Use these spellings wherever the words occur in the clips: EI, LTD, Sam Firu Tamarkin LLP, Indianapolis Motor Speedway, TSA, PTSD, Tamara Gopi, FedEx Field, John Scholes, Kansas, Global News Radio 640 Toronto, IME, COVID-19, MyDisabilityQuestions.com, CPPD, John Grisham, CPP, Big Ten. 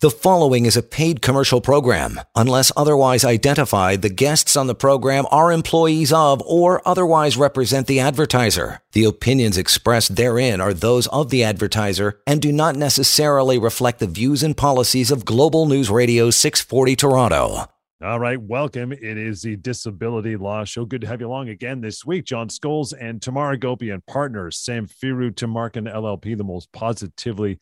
The following is a paid commercial program. Unless otherwise identified, the guests on the program are employees of or otherwise represent the advertiser. The opinions expressed therein are those of the advertiser and do not necessarily reflect the views and policies of Global News Radio 640 Toronto. All right, welcome. It is the Disability Law Show. Good to have you along again this week. John Scholes and Tamara Gopi and partners, Sam Firu Tamarkin LLP, the most positively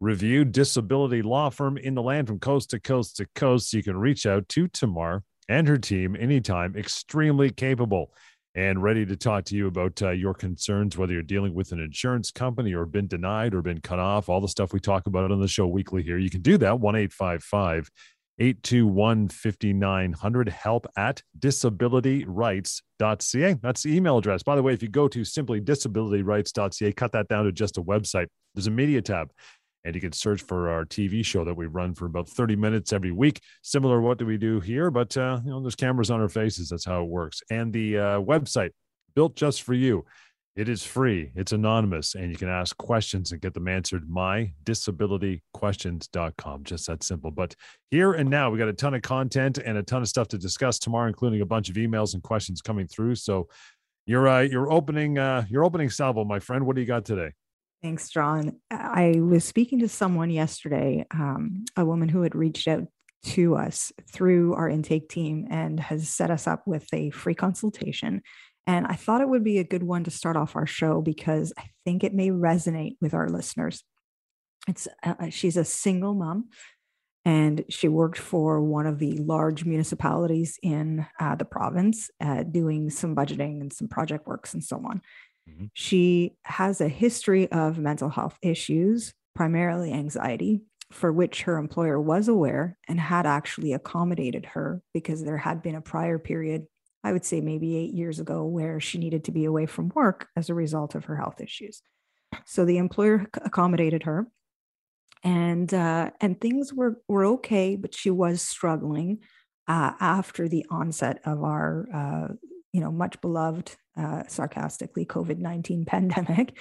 reviewed disability law firm in the land from coast to coast to coast. You can reach out to Tamar and her team anytime. Extremely capable and ready to talk to you about your concerns, whether you're dealing with an insurance company or been denied or been cut off, all the stuff we talk about on the show weekly here. You can do that, 1-855-821-5900, help@disabilityrights.ca. That's the email address. By the way, if you go to simply disabilityrights.ca, cut that down to just a website. There's a media tab. And you can search for our TV show that we run for about 30 minutes every week. Similar to what do we do here, but there's cameras on our faces. That's how it works. And the website, built just for you. It is free. It's anonymous. And you can ask questions and get them answered. MyDisabilityQuestions.com. Just that simple. But here and now, we got a ton of content and a ton of stuff to discuss tomorrow, including a bunch of emails and questions coming through. So your opening salvo, my friend. What do you got today? Thanks, John. I was speaking to someone yesterday, a woman who had reached out to us through our intake team and has set us up with a free consultation. And I thought it would be a good one to start off our show because I think it may resonate with our listeners. She's a single mom, and she worked for one of the large municipalities in the province, doing some budgeting and some project works and so on. She has a history of mental health issues, primarily anxiety, for which her employer was aware and had actually accommodated her because there had been a prior period, I would say maybe 8 years ago, where she needed to be away from work as a result of her health issues. So the employer accommodated her, and things were okay, but she was struggling after the onset of our much beloved, sarcastically, COVID-19 pandemic.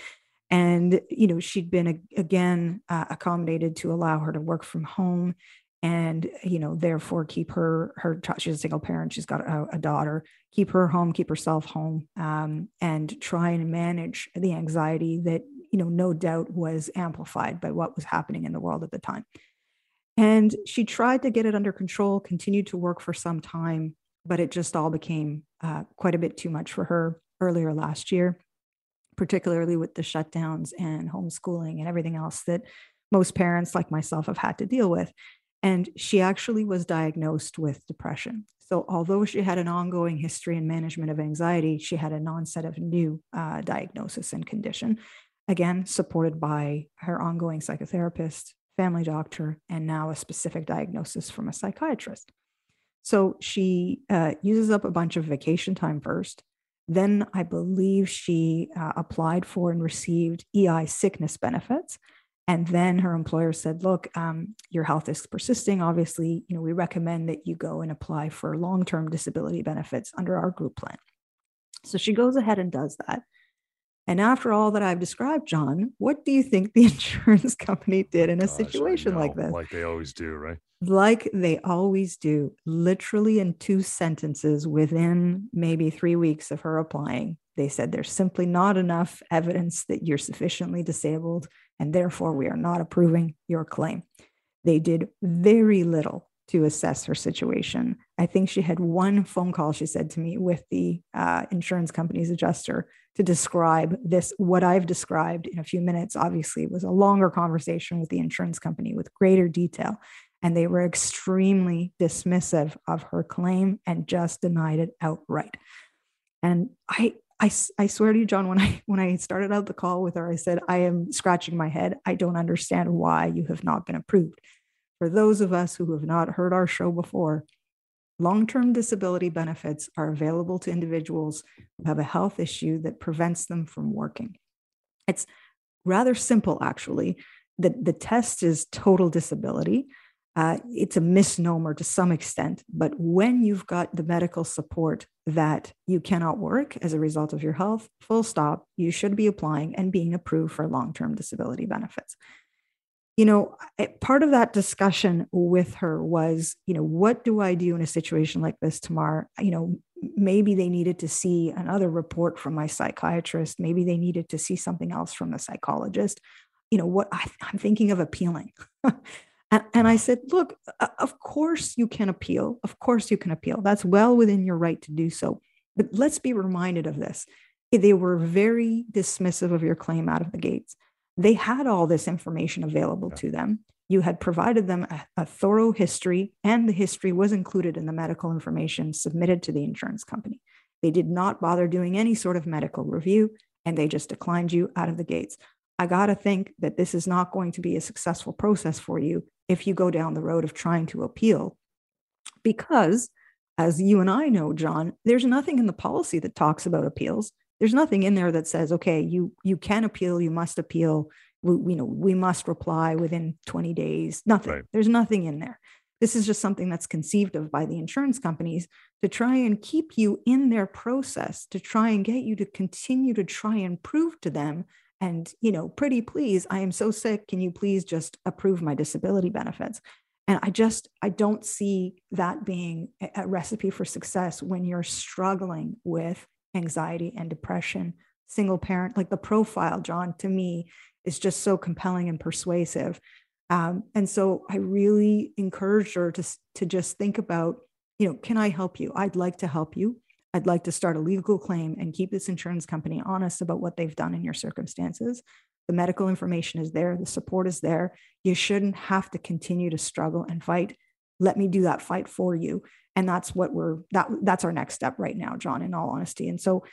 And, she'd been again accommodated to allow her to work from home and, therefore keep her child. She's a single parent. She's got a daughter, keep herself home, and try and manage the anxiety that, no doubt was amplified by what was happening in the world at the time. And she tried to get it under control, continued to work for some time, but it just all became quite a bit too much for her earlier last year, particularly with the shutdowns and homeschooling and everything else that most parents like myself have had to deal with. And she actually was diagnosed with depression. So although she had an ongoing history and management of anxiety, she had an onset of new diagnosis and condition, again, supported by her ongoing psychotherapist, family doctor, and now a specific diagnosis from a psychiatrist. So she uses up a bunch of vacation time first. Then I believe she applied for and received EI sickness benefits. And then her employer said, look, your health is persisting. Obviously, we recommend that you go and apply for long-term disability benefits under our group plan. So she goes ahead and does that. And after all that I've described, John, what do you think the insurance company did in a situation like this? Like they always do, right? Like they always do. Literally in two sentences within maybe 3 weeks of her applying, they said there's simply not enough evidence that you're sufficiently disabled, and therefore we are not approving your claim. They did very little to assess her situation. I think she had one phone call, she said to me, with the insurance company's adjuster to describe this, what I've described in a few minutes. Obviously, it was a longer conversation with the insurance company with greater detail, and they were extremely dismissive of her claim and just denied it outright. And I swear to you, John, when I started out the call with her, I said, I am scratching my head. I don't understand why you have not been approved. For those of us who have not heard our show before, long-term disability benefits are available to individuals who have a health issue that prevents them from working. It's rather simple, actually. The test is total disability. It's a misnomer to some extent, but when you've got the medical support that you cannot work as a result of your health, full stop, you should be applying and being approved for long-term disability benefits. you know, part of that discussion with her was, you know, what do I do in a situation like this, Tamar? You know, maybe they needed to see another report from my psychiatrist. Maybe they needed to see something else from the psychologist. You know, what I'm thinking of appealing. And I said, look, of course you can appeal. Of course you can appeal. That's well within your right to do so. But let's be reminded of this. They were very dismissive of your claim out of the gates. They had all this information available to them. You had provided them a thorough history, and the history was included in the medical information submitted to the insurance company. They did not bother doing any sort of medical review, and they just declined you out of the gates. I got to think that this is not going to be a successful process for you if you go down the road of trying to appeal, because as you and I know, John, there's nothing in the policy that talks about appeals. There's nothing in there that says, okay, you can appeal, you must appeal, we must reply within 20 days, nothing. Right. There's nothing in there. This is just something that's conceived of by the insurance companies to try and keep you in their process, to try and get you to continue to try and prove to them, and, you know, pretty please, I am so sick, can you please just approve my disability benefits? And I don't see that being a recipe for success when you're struggling with anxiety and depression, single parent, like the profile, John, to me is just so compelling and persuasive. And so I really encouraged her to just think about, you know, can I help you? I'd like to help you. I'd like to start a legal claim and keep this insurance company honest about what they've done in your circumstances. The medical information is there. The support is there. You shouldn't have to continue to struggle and fight. Let me do that fight for you. And that's what that's our next step right now, John, in all honesty. And so,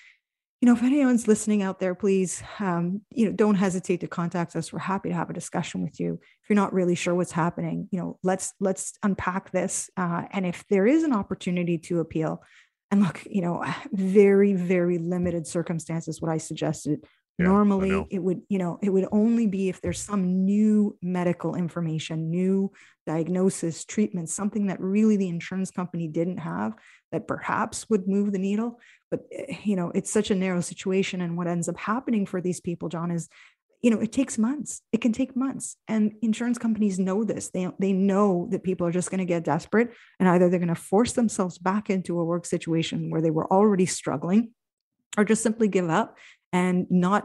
you know, if anyone's listening out there, please, you know, don't hesitate to contact us. We're happy to have a discussion with you. If you're not really sure what's happening, you know, let's unpack this. And if there is an opportunity to appeal, and look, you know, very, very limited circumstances, what I suggested. Yeah, normally it would only be if there's some new medical information, new diagnosis, treatment, something that really the insurance company didn't have that perhaps would move the needle. But, you know, it's such a narrow situation. And what ends up happening for these people, John, is, you know, it takes months. It can take months. And insurance companies know this. They know that people are just going to get desperate, and either they're going to force themselves back into a work situation where they were already struggling, or just simply give up and not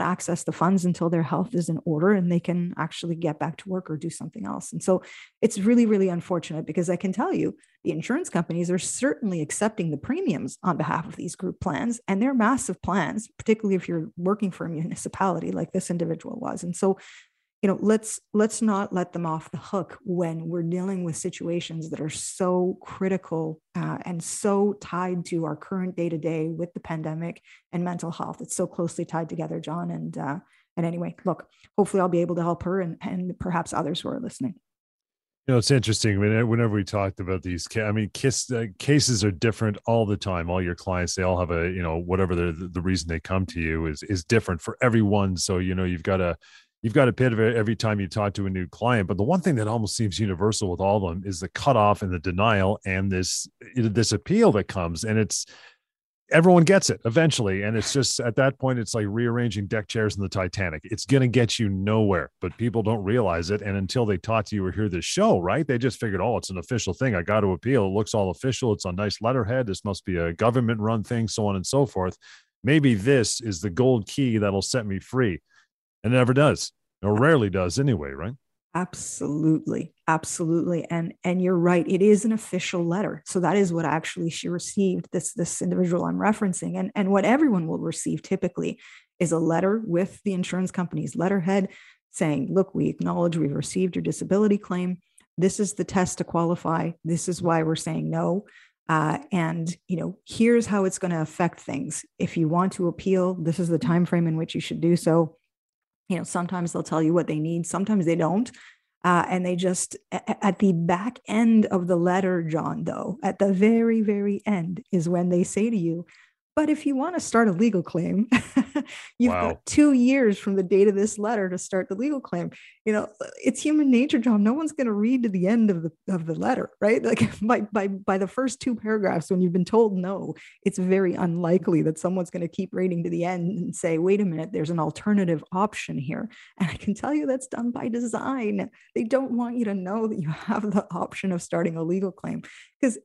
access the funds until their health is in order and they can actually get back to work or do something else. And so it's really, really unfortunate, because I can tell you the insurance companies are certainly accepting the premiums on behalf of these group plans, and they're massive plans, particularly if you're working for a municipality like this individual was. And so, you know, let's not let them off the hook when we're dealing with situations that are so critical and so tied to our current day-to-day with the pandemic and mental health. It's so closely tied together, John. And anyway, look, hopefully I'll be able to help her and perhaps others who are listening. You know, it's interesting. Whenever we talked about these, cases are different all the time. All your clients, they all have a, you know, whatever the reason they come to you is different for everyone. So, you know, you've got to pivot every time you talk to a new client. But the one thing that almost seems universal with all of them is the cutoff and the denial and this appeal that comes. And it's, everyone gets it eventually. And it's just, at that point, it's like rearranging deck chairs in the Titanic. It's going to get you nowhere, but people don't realize it. And until they talk to you or hear this show, right? They just figured, oh, it's an official thing. I got to appeal. It looks all official. It's on nice letterhead. This must be a government run thing, so on and so forth. Maybe this is the gold key that'll set me free. And it never does, or rarely does anyway, right? Absolutely. Absolutely. And you're right. It is an official letter. So that is what actually she received, this individual I'm referencing. And what everyone will receive typically is a letter with the insurance company's letterhead saying, look, we acknowledge we've received your disability claim. This is the test to qualify. This is why we're saying no. And, you know, here's how it's going to affect things. If you want to appeal, this is the time frame in which you should do so. You know, sometimes they'll tell you what they need. Sometimes they don't. And they just, at the back end of the letter, John, though, at the very, very end is when they say to you, but if you want to start a legal claim, you've got 2 years from the date of this letter to start the legal claim. you know, it's human nature, John. No one's going to read to the end of the letter, right? Like by the first two paragraphs, when you've been told no, it's very unlikely that someone's going to keep reading to the end and say, wait a minute, there's an alternative option here. And I can tell you that's done by design. They don't want you to know that you have the option of starting a legal claim. Because,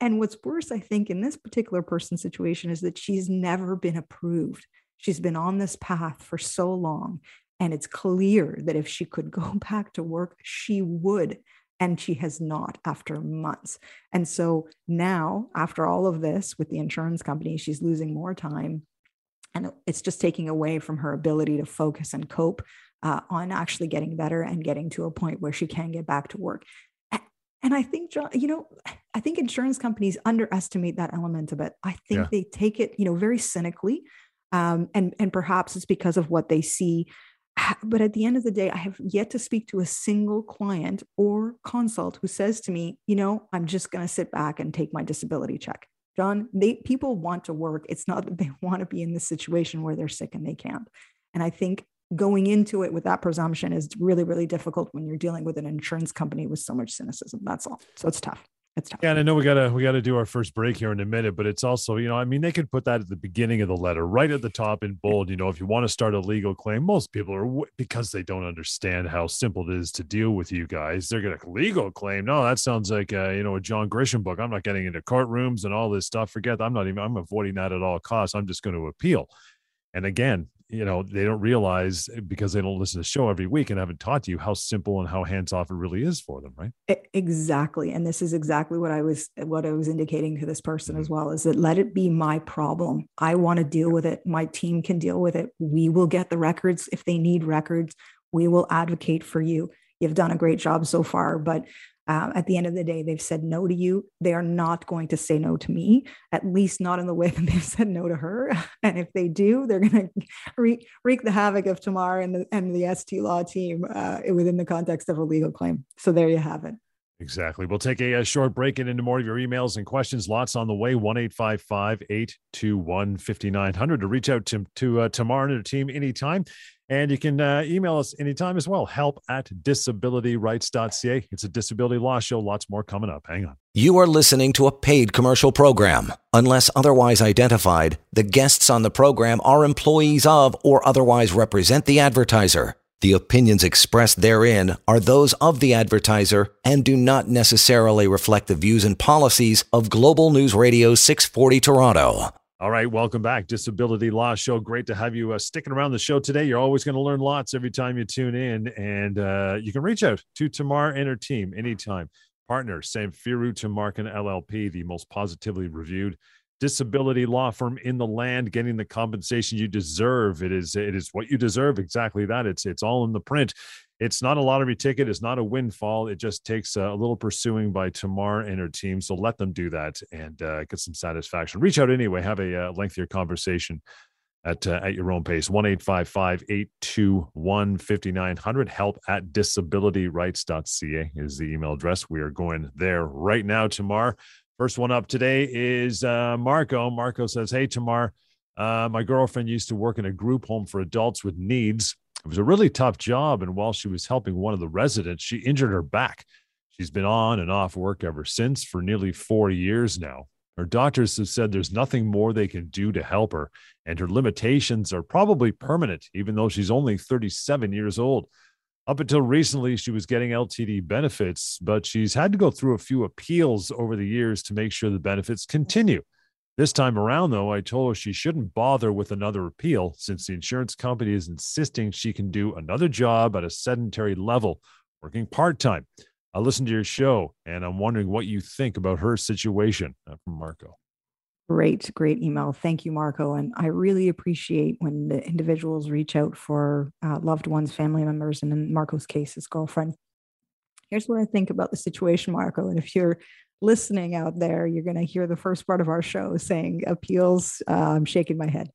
and what's worse, I think, in this particular person's situation is that she's never been approved. She's been on this path for so long. And it's clear that if she could go back to work, she would. And she has not after months. And so now, after all of this with the insurance company, she's losing more time. And it's just taking away from her ability to focus and cope on actually getting better and getting to a point where she can get back to work. And I think, John, you know, I think insurance companies underestimate that element of it. I think they take it, you know, very cynically. And perhaps it's because of what they see. But at the end of the day, I have yet to speak to a single client or consult who says to me, you know, I'm just going to sit back and take my disability check. John, people want to work. It's not that they want to be in this situation where they're sick and they can't. And I think going into it with that presumption is really, really difficult when you're dealing with an insurance company with so much cynicism. That's all. So it's tough. Yeah, and I know we gotta do our first break here in a minute, but it's also, you know, I mean, they could put that at the beginning of the letter, right at the top in bold. You know, if you want to start a legal claim, most people are, because they don't understand how simple it is to deal with you guys. They're gonna legal claim. No, that sounds like you know, a John Grisham book. I'm not getting into courtrooms and all this stuff. Forget that. I'm avoiding that at all costs. I'm just going to appeal. And again, you know, they don't realize, because they don't listen to the show every week and haven't taught you how simple and how hands-off it really is for them, right? Exactly. And this is exactly what I was indicating to this person as well, is that let it be my problem. I want to deal with it. My team can deal with it. We will get the records if they need records. We will advocate for you. You've done a great job so far, but at the end of the day, they've said no to you. They are not going to say no to me, at least not in the way that they've said no to her. And if they do, they're going to wreak the havoc of Tamar and the ST Law team within the context of a legal claim. So there you have it. Exactly. We'll take a short break and into more of your emails and questions. Lots on the way. 1-855-821-5900 to reach out to Tamar and her team anytime. And you can email us anytime as well. help@disabilityrights.ca. It's a disability law show. Lots more coming up. Hang on. You are listening to a paid commercial program. Unless otherwise identified, the guests on the program are employees of or otherwise represent the advertiser. The opinions expressed therein are those of the advertiser and do not necessarily reflect the views and policies of Global News Radio 640 Toronto. All right, welcome back. Disability Law Show. Great to have you sticking around the show today. You're always going to learn lots every time you tune in. And you can reach out to Tamar and her team anytime. Partner, Sam Firu Tamarkin LLP, the most positively reviewed disability law firm in the land, getting the compensation you deserve. It is what you deserve. Exactly that. It's all in the print. It's not a lottery ticket. It's not a windfall. It just takes a little pursuing by Tamar and her team. So let them do that and get some satisfaction. Reach out anyway. Have a lengthier conversation at your own pace. 1-855-821-5900. help@disabilityrights.ca is the email address. We are going there right now, Tamar. First one up today is Marco. Marco says, hey, Tamar, my girlfriend used to work in a group home for adults with needs. It was a really tough job, and while she was helping one of the residents, she injured her back. She's been on and off work ever since for nearly 4 years now. Her doctors have said there's nothing more they can do to help her, and her limitations are probably permanent, even though she's only 37 years old. Up until recently, she was getting LTD benefits, but she's had to go through a few appeals over the years to make sure the benefits continue. This time around, though, I told her she shouldn't bother with another appeal since the insurance company is insisting she can do another job at a sedentary level, working part-time. I listened to your show, and I'm wondering what you think about her situation. From Marco. Great email. Thank you, Marco. And I really appreciate when the individuals reach out for loved ones, family members, and in Marco's case, his girlfriend. Here's what I think about the situation, Marco. And if you're listening out there, you're going to hear the first part of our show saying appeals. I'm shaking my head.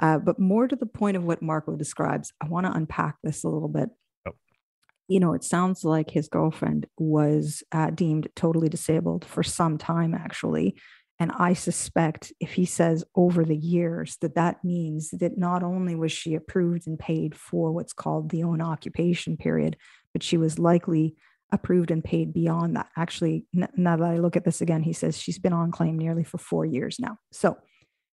But more to the point of what Marco describes, I want to unpack this a little bit. Oh. You know, it sounds like his girlfriend was deemed totally disabled for some time, actually, And I suspect if he says over the years, that that means that not only was she approved and paid for what's called the own occupation period, but she was likely approved and paid beyond that. Actually, now that I look at this again, he says she's been on claim nearly for 4 years now. So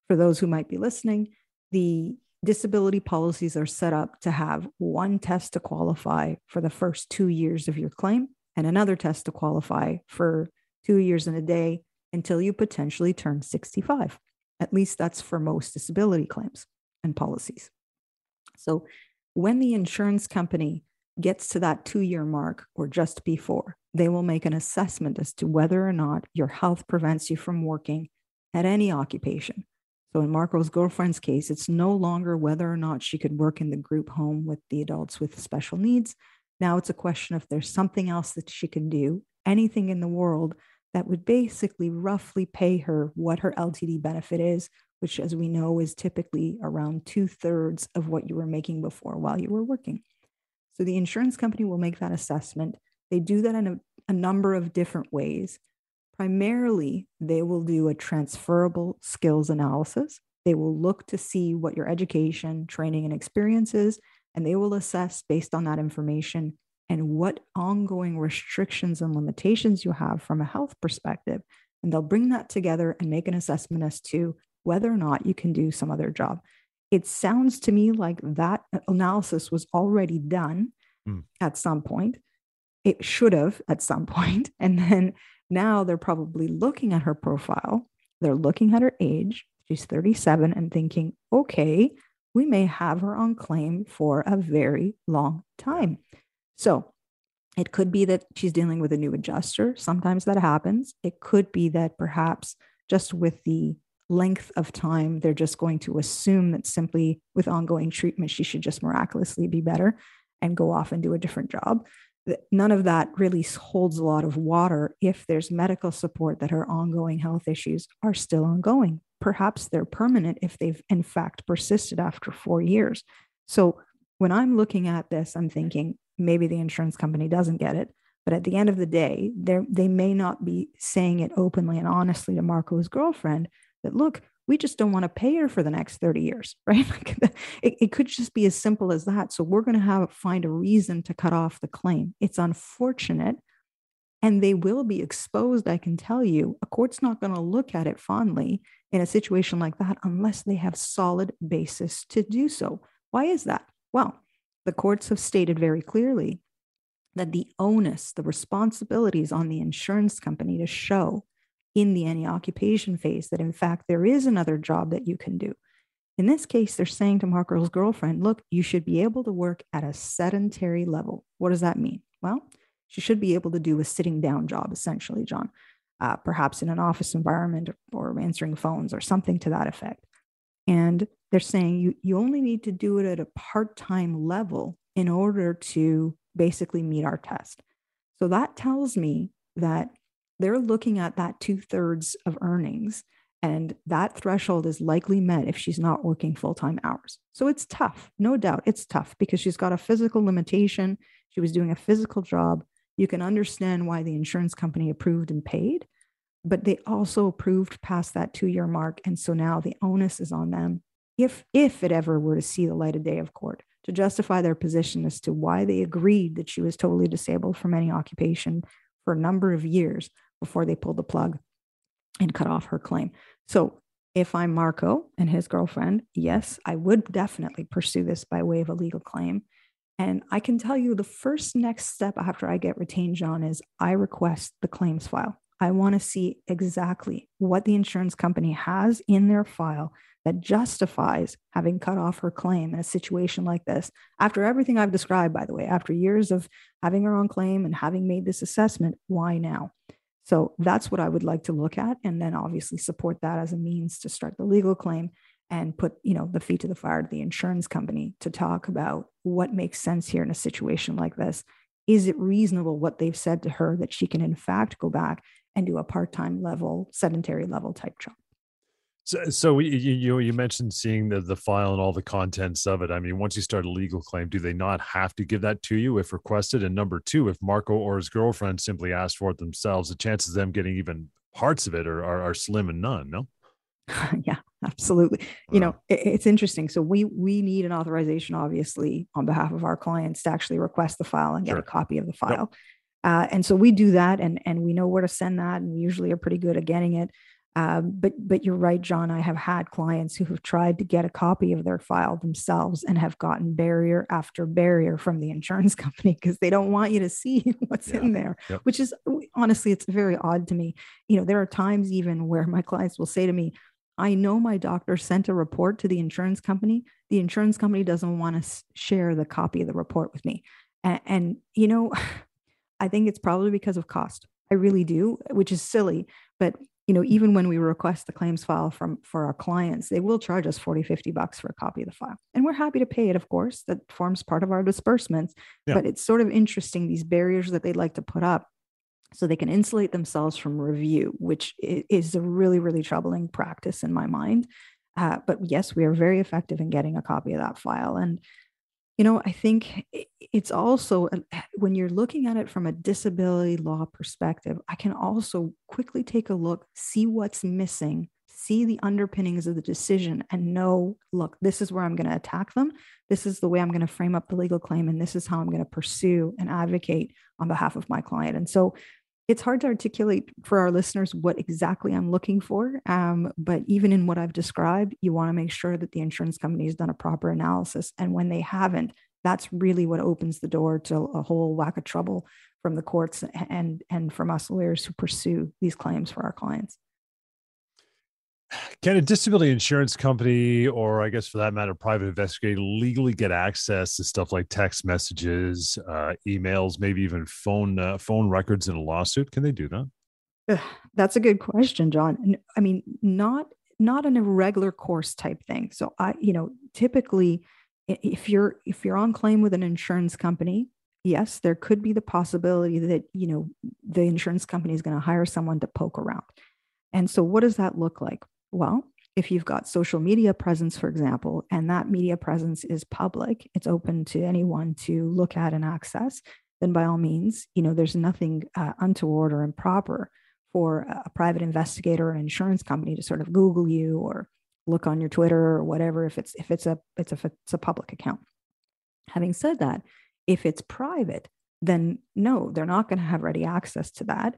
for those who might be listening, the disability policies are set up to have one test to qualify for the first 2 years of your claim and another test to qualify for 2 years and a day until you potentially turn 65. At least that's for most disability claims and policies. So when the insurance company gets to that 2 year mark or just before, they will make an assessment as to whether or not your health prevents you from working at any occupation. So in Marco's girlfriend's case, it's no longer whether or not she could work in the group home with the adults with special needs. Now it's a question if there's something else that she can do, anything in the world that would basically roughly pay her what her LTD benefit is, which as we know is typically around 2/3 of what you were making before while you were working. So the insurance company will make that assessment. They do that in a number of different ways. Primarily, they will do a transferable skills analysis. They will look to see what your education, training, and experience is, and they will assess based on that information and what ongoing restrictions and limitations you have from a health perspective. And they'll bring that together and make an assessment as to whether or not you can do some other job. It sounds to me like that analysis was already done at some point. It should have at some point. And then now they're probably looking at her profile. They're looking at her age. She's 37 and thinking, okay, we may have her on claim for a very long time. So it could be that she's dealing with a new adjuster. Sometimes that happens. It could be that perhaps just with the length of time, they're just going to assume that simply with ongoing treatment, she should just miraculously be better and go off and do a different job. None of that really holds a lot of water if there's medical support that her ongoing health issues are still ongoing. Perhaps they're permanent if they've in fact persisted after 4 years. So when I'm looking at this, I'm thinking maybe the insurance company doesn't get it. But at the end of the day, they may not be saying it openly and honestly to Marco's girlfriend, that look, we just don't want to pay her for the next 30 years, right? It could just be as simple as that. So we're going to find a reason to cut off the claim. It's unfortunate. And they will be exposed, I can tell you. A court's not going to look at it fondly in a situation like that unless they have solid basis to do so. Why is that? Well, the courts have stated very clearly that the onus, the responsibility is on the insurance company to show in the any occupation phase that in fact there is another job that you can do. In this case, they're saying to Marco's girlfriend, look, you should be able to work at a sedentary level. What does that mean? Well, she should be able to do a sitting down job, essentially, John, perhaps in an office environment or answering phones or something to that effect. And they're saying you only need to do it at a part-time level in order to basically meet our test. So that tells me that they're looking at that 2/3 of earnings, and that threshold is likely met if she's not working full-time hours. So it's tough, no doubt. It's tough because she's got a physical limitation. She was doing a physical job. You can understand why the insurance company approved and paid, but they also approved past that 2 year mark. And so now the onus is on them, if it ever were to see the light of day of court, to justify their position as to why they agreed that she was totally disabled from any occupation for a number of years before they pulled the plug and cut off her claim. So if I'm Marco and his girlfriend, yes, I would definitely pursue this by way of a legal claim. And I can tell you the first next step after I get retained, John, is I request the claims file. I want to see exactly what the insurance company has in their file that justifies having cut off her claim in a situation like this. After everything I've described, by the way, after years of having her own claim and having made this assessment, why now? So that's what I would like to look at, and then obviously support that as a means to start the legal claim and put, the feet to the fire to the insurance company to talk about what makes sense here in a situation like this. Is it reasonable what they've said to her that she can in fact go back and do a part-time level, sedentary level type job? So you mentioned seeing the file and all the contents of it. I mean, once you start a legal claim, do they not have to give that to you if requested? And number two, if Marco or his girlfriend simply asked for it themselves, the chances of them getting even parts of it are slim and none, no? Yeah, absolutely. You know, it's interesting. So we need an authorization, obviously, on behalf of our clients to actually request the file and get a copy of the file. And so we do that, and we know where to send that, and we usually are pretty good at getting it. But you're right, John, I have had clients who have tried to get a copy of their file themselves and have gotten barrier after barrier from the insurance company because they don't want you to see what's in there, which is honestly, it's very odd to me. You know, there are times even where my clients will say to me, I know my doctor sent a report to the insurance company. The insurance company doesn't want to share the copy of the report with me. And you know, I think it's probably because of cost. I really do, which is silly, but you know, even when we request the claims file for our clients, they will charge us $40-$50 for a copy of the file. And we're happy to pay it, of course, that forms part of our disbursements, but it's sort of interesting, these barriers that they'd like to put up so they can insulate themselves from review, which is a really, really troubling practice in my mind. But yes, we are very effective in getting a copy of that file. And, you know, I think it's also, when you're looking at it from a disability law perspective, I can also quickly take a look, see what's missing, see the underpinnings of the decision and know, look, this is where I'm going to attack them. This is the way I'm going to frame up the legal claim. And this is how I'm going to pursue and advocate on behalf of my client. And so it's hard to articulate for our listeners what exactly I'm looking for. But even in what I've described, you want to make sure that the insurance company has done a proper analysis. And when they haven't, that's really what opens the door to a whole whack of trouble from the courts and from us lawyers who pursue these claims for our clients. Can a disability insurance company, or I guess for that matter, private investigator, legally get access to stuff like text messages, emails, maybe even phone records in a lawsuit? Can they do that? That's a good question, John. I mean, not an irregular course type thing. So typically, if you're on claim with an insurance company, yes, there could be the possibility that the insurance company is going to hire someone to poke around. And so, what does that look like? Well, if you've got social media presence, for example, and that media presence is public, it's open to anyone to look at and access, then by all means, there's nothing untoward or improper for a private investigator or an insurance company to sort of Google you or look on your Twitter or whatever, if it's a public account. Having said that, if it's private, then no, they're not going to have ready access to that.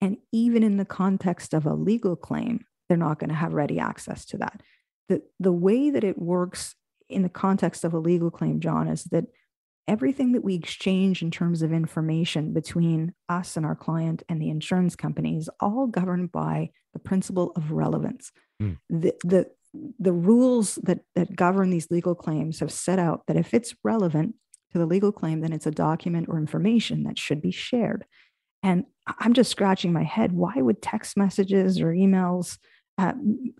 And even in the context of a legal claim, they're not going to have ready access to that. The way that it works in the context of a legal claim, John, is that everything that we exchange in terms of information between us and our client and the insurance company is all governed by the principle of relevance. Mm. The rules that govern these legal claims have set out that if it's relevant to the legal claim, then it's a document or information that should be shared. And I'm just scratching my head. Why would text messages or emails,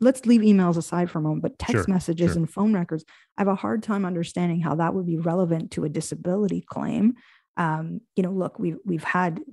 let's leave emails aside for a moment, but text messages and phone records, I have a hard time understanding how that would be relevant to a disability claim. Look, we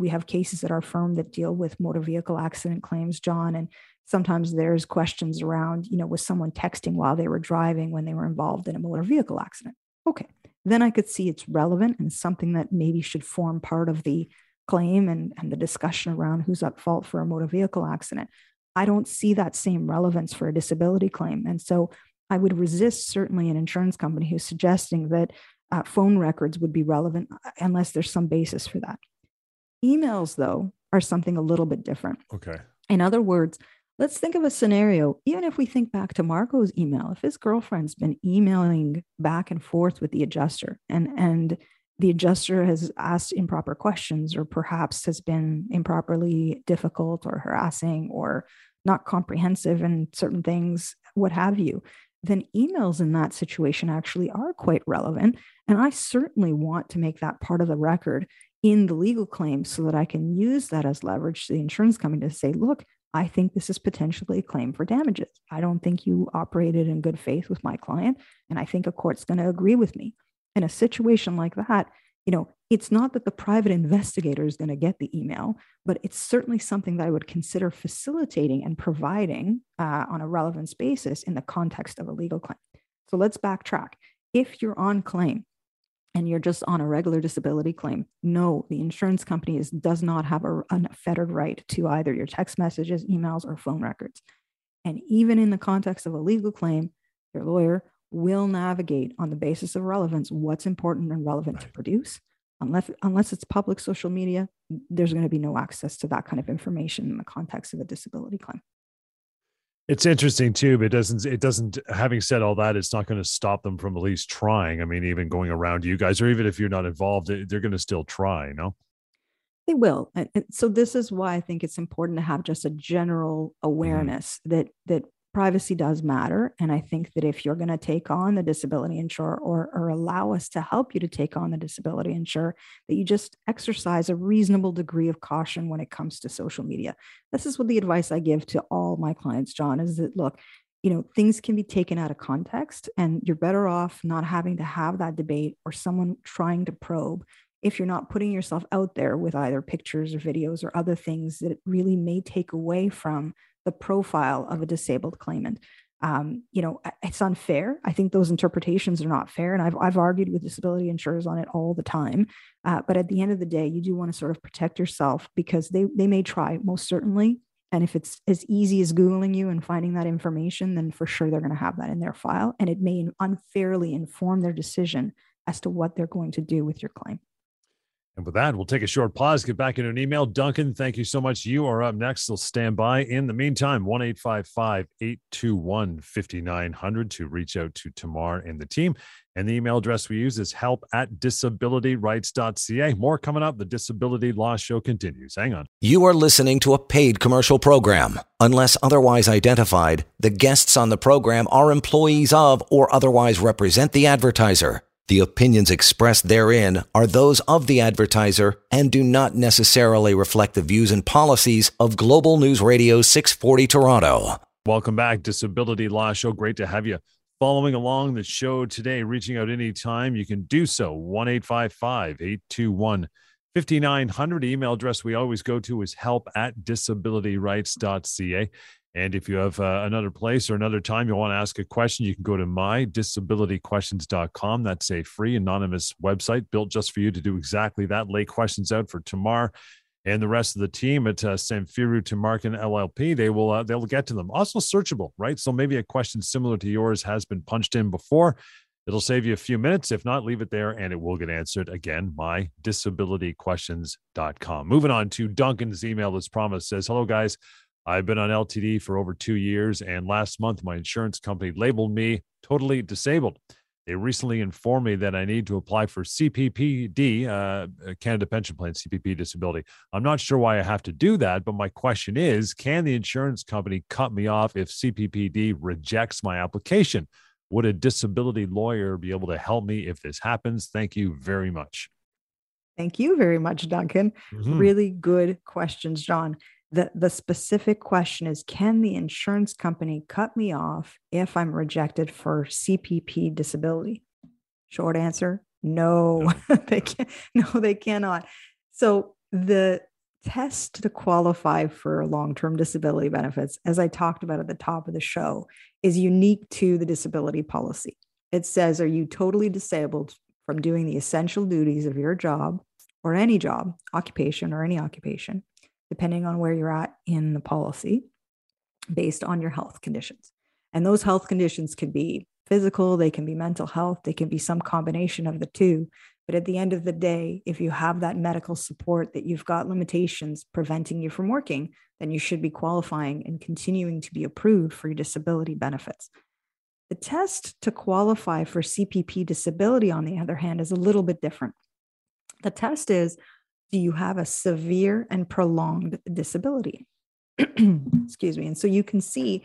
have cases at our firm that deal with motor vehicle accident claims, John, and sometimes there's questions around, was someone texting while they were driving when they were involved in a motor vehicle accident? Okay. Then I could see it's relevant and something that maybe should form part of the claim and the discussion around who's at fault for a motor vehicle accident. I don't see that same relevance for a disability claim. And so I would resist certainly an insurance company who's suggesting that phone records would be relevant unless there's some basis for that. Emails, though, are something a little bit different. Okay. In other words, let's think of a scenario, even if we think back to Marco's email, if his girlfriend's been emailing back and forth with the adjuster and the adjuster has asked improper questions or perhaps has been improperly difficult or harassing or not comprehensive in certain things, what have you, then emails in that situation actually are quite relevant. And I certainly want to make that part of the record in the legal claim so that I can use that as leverage to the insurance company to say, look, I think this is potentially a claim for damages. I don't think you operated in good faith with my client, and I think a court's going to agree with me. In a situation like that, it's not that the private investigator is going to get the email, but it's certainly something that I would consider facilitating and providing on a relevance basis in the context of a legal claim. So let's backtrack. If you're on claim and you're just on a regular disability claim. No, the insurance company does not have an unfettered right to either your text messages, emails, or phone records. And even in the context of a legal claim, your lawyer will navigate on the basis of relevance what's important and relevant to produce. Unless it's public social media, there's going to be no access to that kind of information in the context of a disability claim. It's interesting too, but it doesn't, having said all that, it's not going to stop them from at least trying. I mean, even going around you guys, or even if you're not involved, they're going to still try, no? They will. And so this is why I think it's important to have just a general awareness that privacy does matter. And I think that if you're going to take on the disability insurer or allow us to help you to take on the disability insurer, that you just exercise a reasonable degree of caution when it comes to social media. This is what the advice I give to all my clients, John, is that, look, things can be taken out of context, and you're better off not having to have that debate or someone trying to probe if you're not putting yourself out there with either pictures or videos or other things that really may take away from the profile of a disabled claimant. It's unfair. I think those interpretations are not fair. And I've argued with disability insurers on it all the time. But at the end of the day, you do want to sort of protect yourself, because they may try, most certainly. And if it's as easy as Googling you and finding that information, then for sure they're going to have that in their file. And it may unfairly inform their decision as to what they're going to do with your claim. And with that, we'll take a short pause, get back into an email. Duncan, thank you so much. You are up next. They'll stand by. In the meantime, 1-855-821-5900 to reach out to Tamar and the team. And the email address we use is help@disabilityrights.ca. More coming up. The Disability Law Show continues. Hang on. You are listening to a paid commercial program. Unless otherwise identified, the guests on the program are employees of or otherwise represent the advertiser. The opinions expressed therein are those of the advertiser and do not necessarily reflect the views and policies of Global News Radio 640 Toronto. Welcome back, Disability Law Show. Great to have you following along the show today. Reaching out anytime, you can do so. 1-855-821-5900. Email address we always go to is help@disabilityrights.ca. And if you have another place or another time you want to ask a question, you can go to MyDisabilityQuestions.com. That's a free anonymous website built just for you to do exactly that. Lay questions out for Tamar and the rest of the team at Sam Firu Tamarkin LLP. They'll get to them. Also searchable, right? So maybe a question similar to yours has been punched in before. It'll save you a few minutes. If not, leave it there and it will get answered. Again, MyDisabilityQuestions.com. Moving on to Duncan's email, as promised, says, hello, guys. I've been on LTD for over 2 years, and last month my insurance company labeled me totally disabled. They recently informed me that I need to apply for CPPD, Canada Pension Plan, CPP disability. I'm not sure why I have to do that, but my question is, can the insurance company cut me off if CPPD rejects my application? Would a disability lawyer be able to help me if this happens? Thank you very much. Thank you very much, Duncan. Mm-hmm. Really good questions, John. The specific question is, can the insurance company cut me off if I'm rejected for CPP disability? Short answer, no. They cannot. So the test to qualify for long-term disability benefits, as I talked about at the top of the show, is unique to the disability policy. It says, are you totally disabled from doing the essential duties of your job or any job, occupation or any occupation, depending on where you're at in the policy, based on your health conditions. And those health conditions could be physical, they can be mental health, they can be some combination of the two. But at the end of the day, if you have that medical support that you've got limitations preventing you from working, then you should be qualifying and continuing to be approved for your disability benefits. The test to qualify for CPP disability, on the other hand, is a little bit different. The test is, do you have a severe and prolonged disability? Excuse me. And so you can see,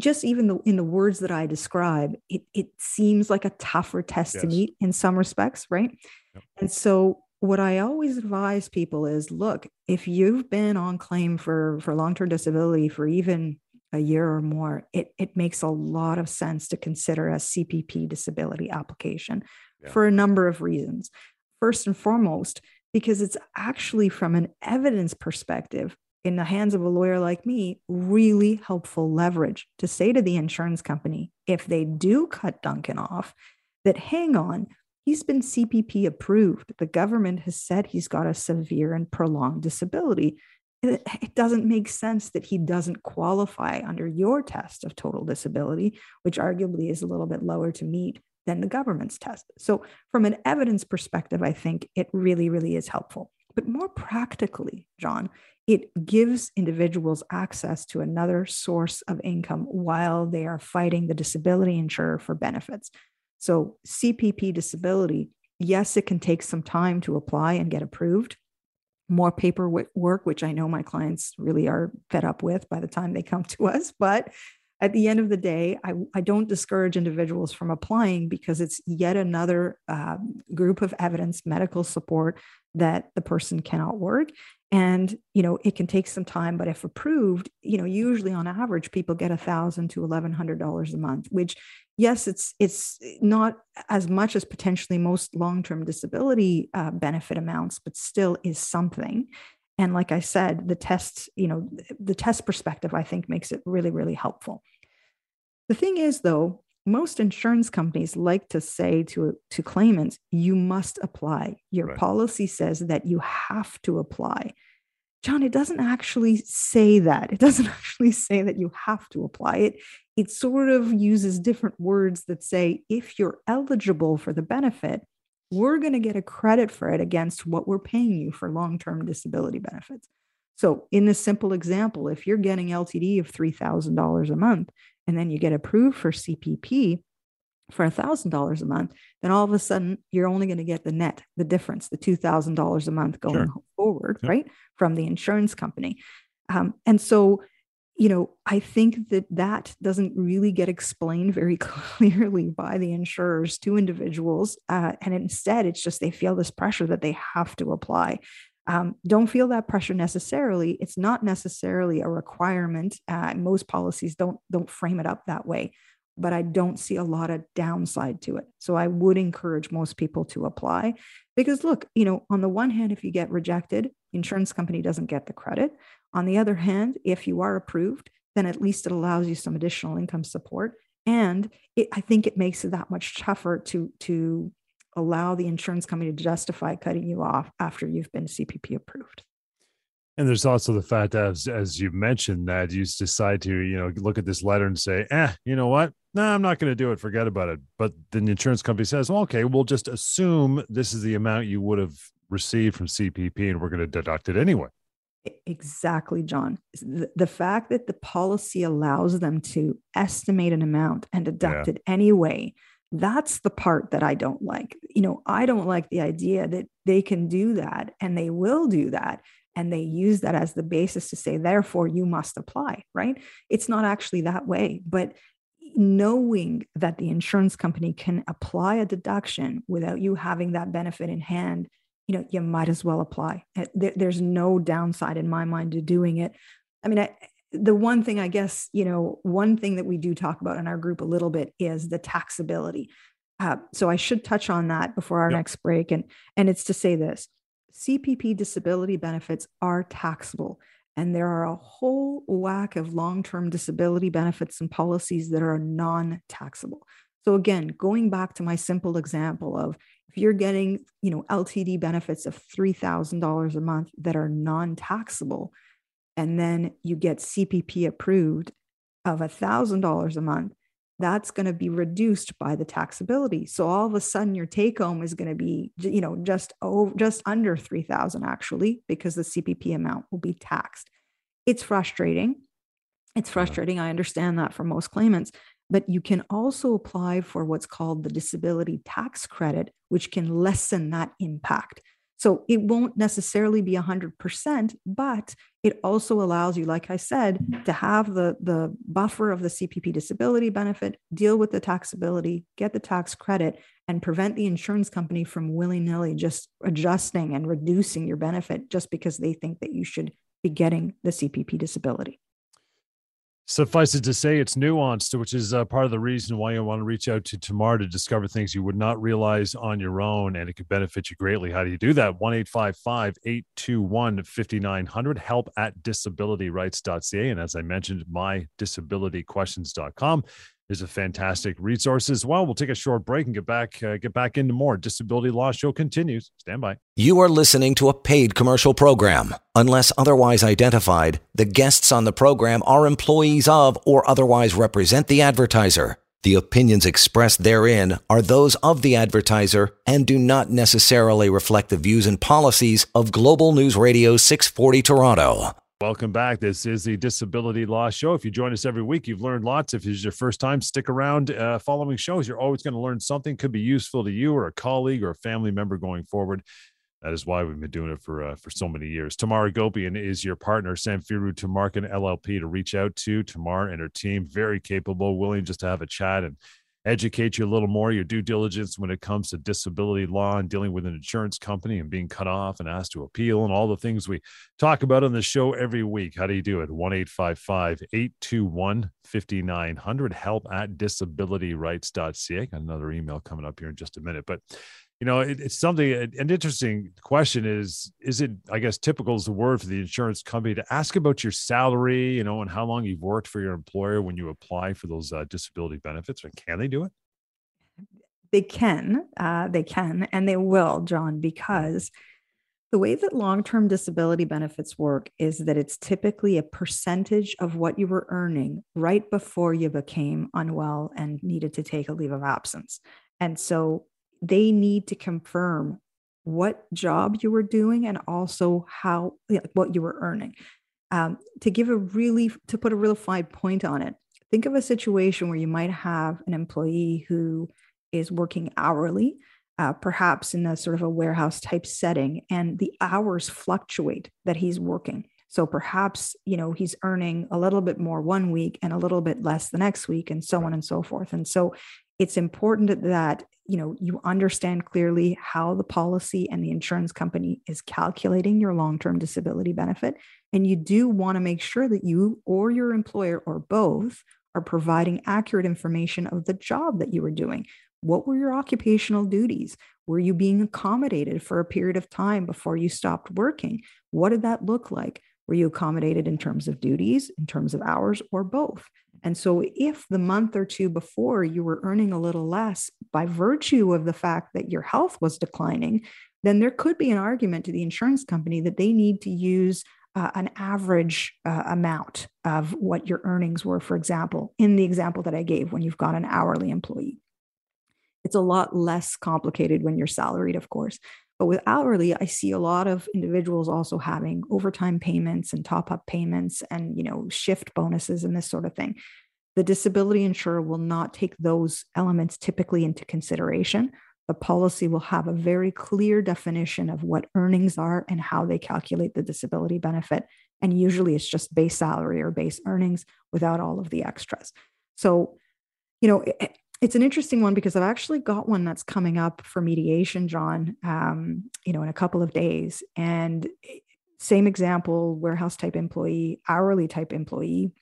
just even in the words that I describe, it seems like a tougher test to meet in some respects, right? Yep. And so what I always advise people is, look, if you've been on claim for long-term disability for even a year or more, it makes a lot of sense to consider a CPP disability application for a number of reasons. First and foremost, because it's actually, from an evidence perspective, in the hands of a lawyer like me, really helpful leverage to say to the insurance company, if they do cut Duncan off, that hang on, He's been CPP approved. The government has said he's got a severe and prolonged disability. It doesn't make sense that he doesn't qualify under your test of total disability, which arguably is a little bit lower to meet than the government's test. So from an evidence perspective, I think it really, really is helpful. But more practically, John, it gives individuals access to another source of income while they are fighting the disability insurer for benefits. So CPP disability, yes, it can take some time to apply and get approved. More paperwork, which I know my clients really are fed up with by the time they come to us. But at the end of the day, I don't discourage individuals from applying because it's yet another group of evidence, medical support that the person cannot work. And, you know, it can take some time, but if approved, you know, usually on average, people get $1,000 to $1,100 a month, which, yes, it's not as much as potentially most long-term disability benefit amounts, but still is something. And like I said, the tests, you know, the test perspective, I think makes it really, really helpful. The thing is though, most insurance companies like to say to claimants, you must apply. Your policy says that you have to apply. John, it doesn't actually say that. It doesn't actually say that you have to apply it. It sort of uses different words that say, if you're eligible for the benefit, we're going to get a credit for it against what we're paying you for long-term disability benefits. So in this simple example, if you're getting LTD of $3,000 a month, and then you get approved for CPP for $1,000 a month, then all of a sudden you're only going to get the net, the difference, the $2,000 a month going forward, right? From the insurance company. And so, you know, I think that that doesn't really get explained very clearly by the insurers to individuals. And instead it's just, they feel this pressure that they have to apply. Don't feel that pressure necessarily. It's not necessarily a requirement. Most policies don't frame it up that way, but I don't see a lot of downside to it. So I would encourage most people to apply because look, you know, on the one hand, if you get rejected, insurance company doesn't get the credit. On the other hand, if you are approved, then at least it allows you some additional income support. And I think it makes it that much tougher to allow the insurance company to justify cutting you off after you've been CPP approved. And there's also the fact, as you mentioned, that you decide to, you know, look at this letter and say, you know what? No, I'm not going to do it. Forget about it. But then the insurance company says, well, okay, we'll just assume this is the amount you would have received from CPP and we're going to deduct it anyway. Exactly, John. The fact that the policy allows them to estimate an amount and deduct it anyway, that's the part that I don't like. You know, I don't like the idea that they can do that and they will do that. And they use that as the basis to say, therefore, you must apply, right? It's not actually that way. But knowing that the insurance company can apply a deduction without you having that benefit in hand, you know, you might as well apply. There's no downside in my mind to doing it. I mean, the one thing, I guess, you know, one thing that we do talk about in our group a little bit is the taxability. So I should touch on that before our next break. And it's to say this, CPP disability benefits are taxable. And there are a whole whack of long-term disability benefits and policies that are non-taxable. So again, going back to my simple example of if you're getting, you know, LTD benefits of $3,000 a month that are non-taxable, and then you get CPP approved of $1,000 a month, that's going to be reduced by the taxability. So all of a sudden your take home is going to be, you know, just under 3,000 actually, because the CPP amount will be taxed. It's frustrating. It's frustrating. I understand that for most claimants. But you can also apply for what's called the disability tax credit, which can lessen that impact. So it won't necessarily be 100%, but it also allows you, like I said, to have the buffer of the CPP disability benefit, deal with the taxability, get the tax credit, and prevent the insurance company from willy-nilly just adjusting and reducing your benefit just because they think that you should be getting the CPP disability. Suffice it to say, it's nuanced, which is part of the reason why you want to reach out to Tamar to discover things you would not realize on your own, and it could benefit you greatly. How do you do that? 1-855-821-5900, help at disabilityrights.ca. And as I mentioned, MyDisabilityQuestions.com. is a fantastic resource as well. We'll take a short break and get back into more. Disability Law Show continues. Stand by. You are listening to a paid commercial program. Unless otherwise identified, the guests on the program are employees of or otherwise represent the advertiser. The opinions expressed therein are those of the advertiser and do not necessarily reflect the views and policies of Global News Radio 640 Toronto. Welcome back. This is the Disability Law Show. If you join us every week, you've learned lots. If it's your first time, stick around following shows. You're always going to learn something could be useful to you or a colleague or a family member going forward. That is why we've been doing it for so many years. Tamara Gopian is your partner, Sam Firu Tamarkin LLP, to reach out to. Tamar and her team, very capable, willing just to have a chat and educate you a little more, your due diligence when it comes to disability law and dealing with an insurance company and being cut off and asked to appeal and all the things we talk about on the show every week. How do you do it? 1-855-821-5900, help@disabilityrights.ca. Got another email coming up here in just a minute, but you know, it's something, an interesting question is it, I guess, typical is the word for the insurance company to ask about your salary, you know, and how long you've worked for your employer when you apply for those disability benefits. And can they do it? They can, and they will, John, because the way that long-term disability benefits work is that it's typically a percentage of what you were earning right before you became unwell and needed to take a leave of absence. And so they need to confirm what job you were doing and also how, what you were earning. To put a real fine point on it, think of a situation where you might have an employee who is working hourly, perhaps in a sort of a warehouse type setting, and the hours fluctuate that he's working. So perhaps, you know, he's earning a little bit more one week and a little bit less the next week and so on and so forth. And so it's important that you know, you understand clearly how the policy and the insurance company is calculating your long-term disability benefit. And you do want to make sure that you or your employer or both are providing accurate information of the job that you were doing. What were your occupational duties? Were you being accommodated for a period of time before you stopped working? What did that look like? Were you accommodated in terms of duties, in terms of hours, or both? And so if the month or two before you were earning a little less by virtue of the fact that your health was declining, then there could be an argument to the insurance company that they need to use an average amount of what your earnings were, for example, in the example that I gave when you've got an hourly employee. It's a lot less complicated when you're salaried, of course. But with hourly, I see a lot of individuals also having overtime payments and top-up payments and, you know, shift bonuses and this sort of thing. The disability insurer will not take those elements typically into consideration. The policy will have a very clear definition of what earnings are and how they calculate the disability benefit. And usually it's just base salary or base earnings without all of the extras. So, you know, it's an interesting one because I've actually got one that's coming up for mediation, John, you know, in a couple of days. And same example, warehouse type employee, hourly type employee.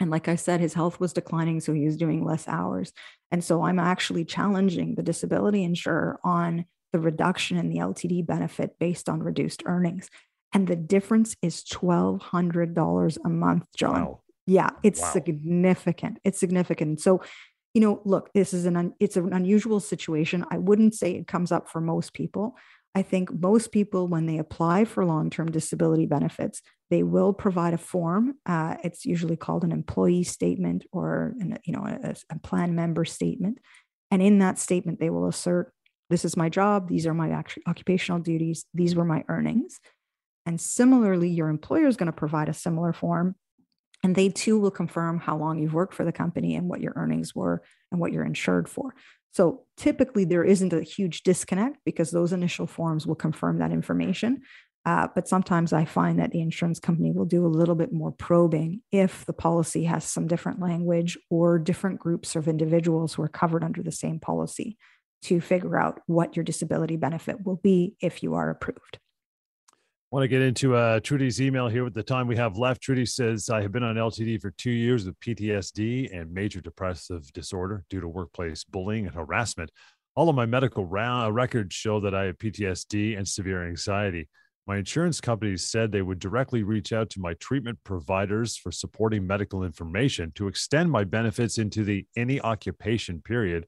And like I said, his health was declining, so he was doing less hours. And so I'm actually challenging the disability insurer on the reduction in the LTD benefit based on reduced earnings. And the difference is $1,200 a month, John. Wow. Yeah, it's significant. It's significant. So, you know, look, this is it's an unusual situation. I wouldn't say it comes up for most people. I think most people, when they apply for long-term disability benefits, they will provide a form. It's usually called an employee statement or, you know, a plan member statement. And in that statement, they will assert, this is my job. These are my occupational duties. These were my earnings. And similarly, your employer is going to provide a similar form. And they too will confirm how long you've worked for the company and what your earnings were and what you're insured for. So typically there isn't a huge disconnect because those initial forms will confirm that information. But sometimes I find that the insurance company will do a little bit more probing if the policy has some different language or different groups of individuals who are covered under the same policy to figure out what your disability benefit will be if you are approved. Want to get into Trudy's email here with the time we have left. Trudy says, I have been on LTD for 2 years with PTSD and major depressive disorder due to workplace bullying and harassment. All of my medical records show that I have PTSD and severe anxiety. My insurance company said they would directly reach out to my treatment providers for supporting medical information to extend my benefits into the any occupation period.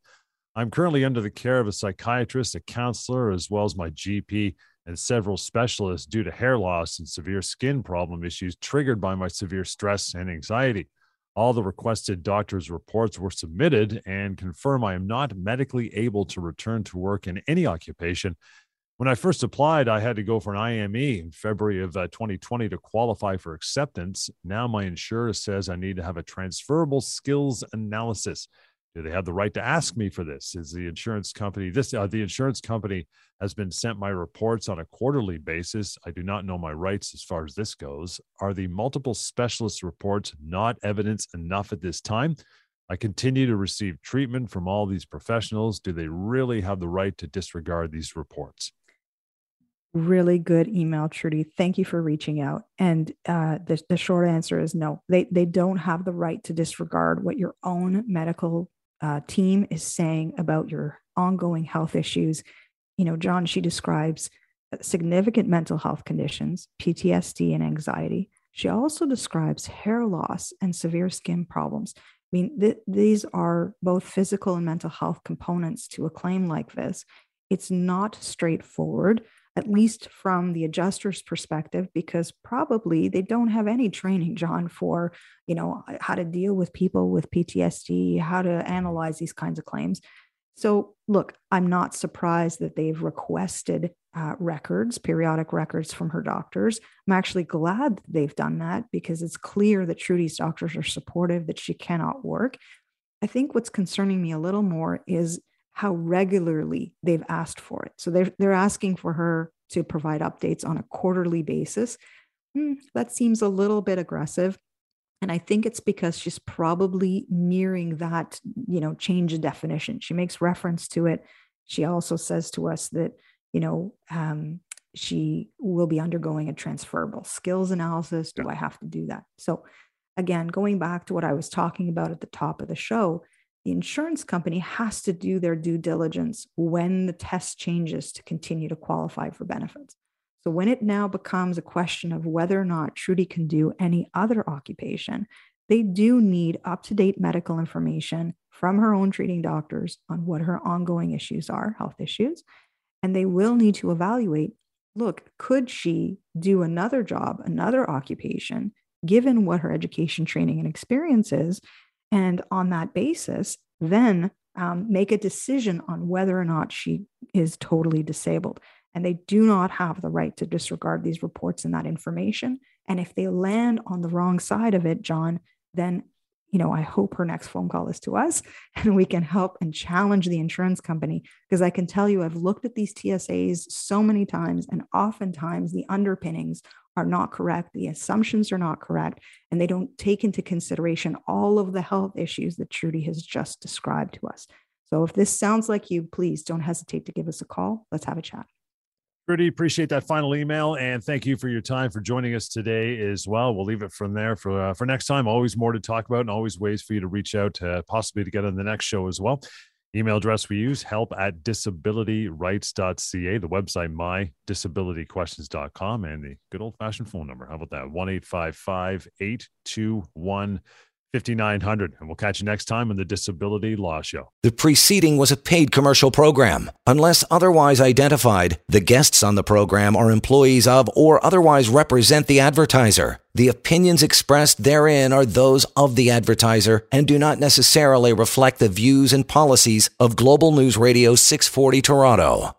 I'm currently under the care of a psychiatrist, a counselor, as well as my GP and several specialists due to hair loss and severe skin problem issues triggered by my severe stress and anxiety. All the requested doctor's reports were submitted and confirm I am not medically able to return to work in any occupation. When I first applied, I had to go for an IME in February of 2020 to qualify for acceptance. Now my insurer says I need to have a transferable skills analysis. Do they have the right to ask me for this? Is the insurance company the insurance company has been sent my reports on a quarterly basis. I do not know my rights as far as this goes. Are the multiple specialist reports not evidence enough at this time? I continue to receive treatment from all these professionals. Do they really have the right to disregard these reports? Really good email, Trudy. Thank you for reaching out. And the short answer is no. They don't have the right to disregard what your own medical team is saying about your ongoing health issues. You know, John, she describes significant mental health conditions, PTSD and anxiety. She also describes hair loss and severe skin problems. I mean, these are both physical and mental health components to a claim like this. It's not straightforward, at least from the adjuster's perspective, because probably they don't have any training, John, for, you know, how to deal with people with PTSD, how to analyze these kinds of claims. So look, I'm not surprised that they've requested records, periodic records from her doctors. I'm actually glad that they've done that because it's clear that Trudy's doctors are supportive that she cannot work. I think what's concerning me a little more is how regularly they've asked for it. So they're asking for her to provide updates on a quarterly basis. That seems a little bit aggressive. And I think it's because she's probably nearing that, you know, change of definition. She makes reference to it. She also says to us that, you know, she will be undergoing a transferable skills analysis. Do I have to do that? So again, going back to what I was talking about at the top of the show, the insurance company has to do their due diligence when the test changes to continue to qualify for benefits. So when it now becomes a question of whether or not Trudy can do any other occupation, they do need up-to-date medical information from her own treating doctors on what her ongoing issues are, health issues, and they will need to evaluate, look, could she do another job, another occupation, given what her education, training, and experience is? And on that basis, then make a decision on whether or not she is totally disabled. And they do not have the right to disregard these reports and that information. And if they land on the wrong side of it, John, then, you know, I hope her next phone call is to us and we can help and challenge the insurance company. Because I can tell you, I've looked at these TSAs so many times, and oftentimes the underpinnings are not correct, the assumptions are not correct, and they don't take into consideration all of the health issues that Trudy has just described to us. So if this sounds like you, please don't hesitate to give us a call. Let's have a chat. Trudy, appreciate that final email, and thank you for your time, for joining us today as well. We'll leave it from there for next time. Always more to talk about and always ways for you to reach out, possibly to get on the next show as well. Email address we use, help@disabilityrights.ca, the website, MyDisabilityQuestions.com, and the good old-fashioned phone number. How about that? 1-855-821-5900. And we'll catch you next time on the Disability Law Show. The preceding was a paid commercial program. Unless otherwise identified, the guests on the program are employees of or otherwise represent the advertiser. The opinions expressed therein are those of the advertiser and do not necessarily reflect the views and policies of Global News Radio 640 Toronto.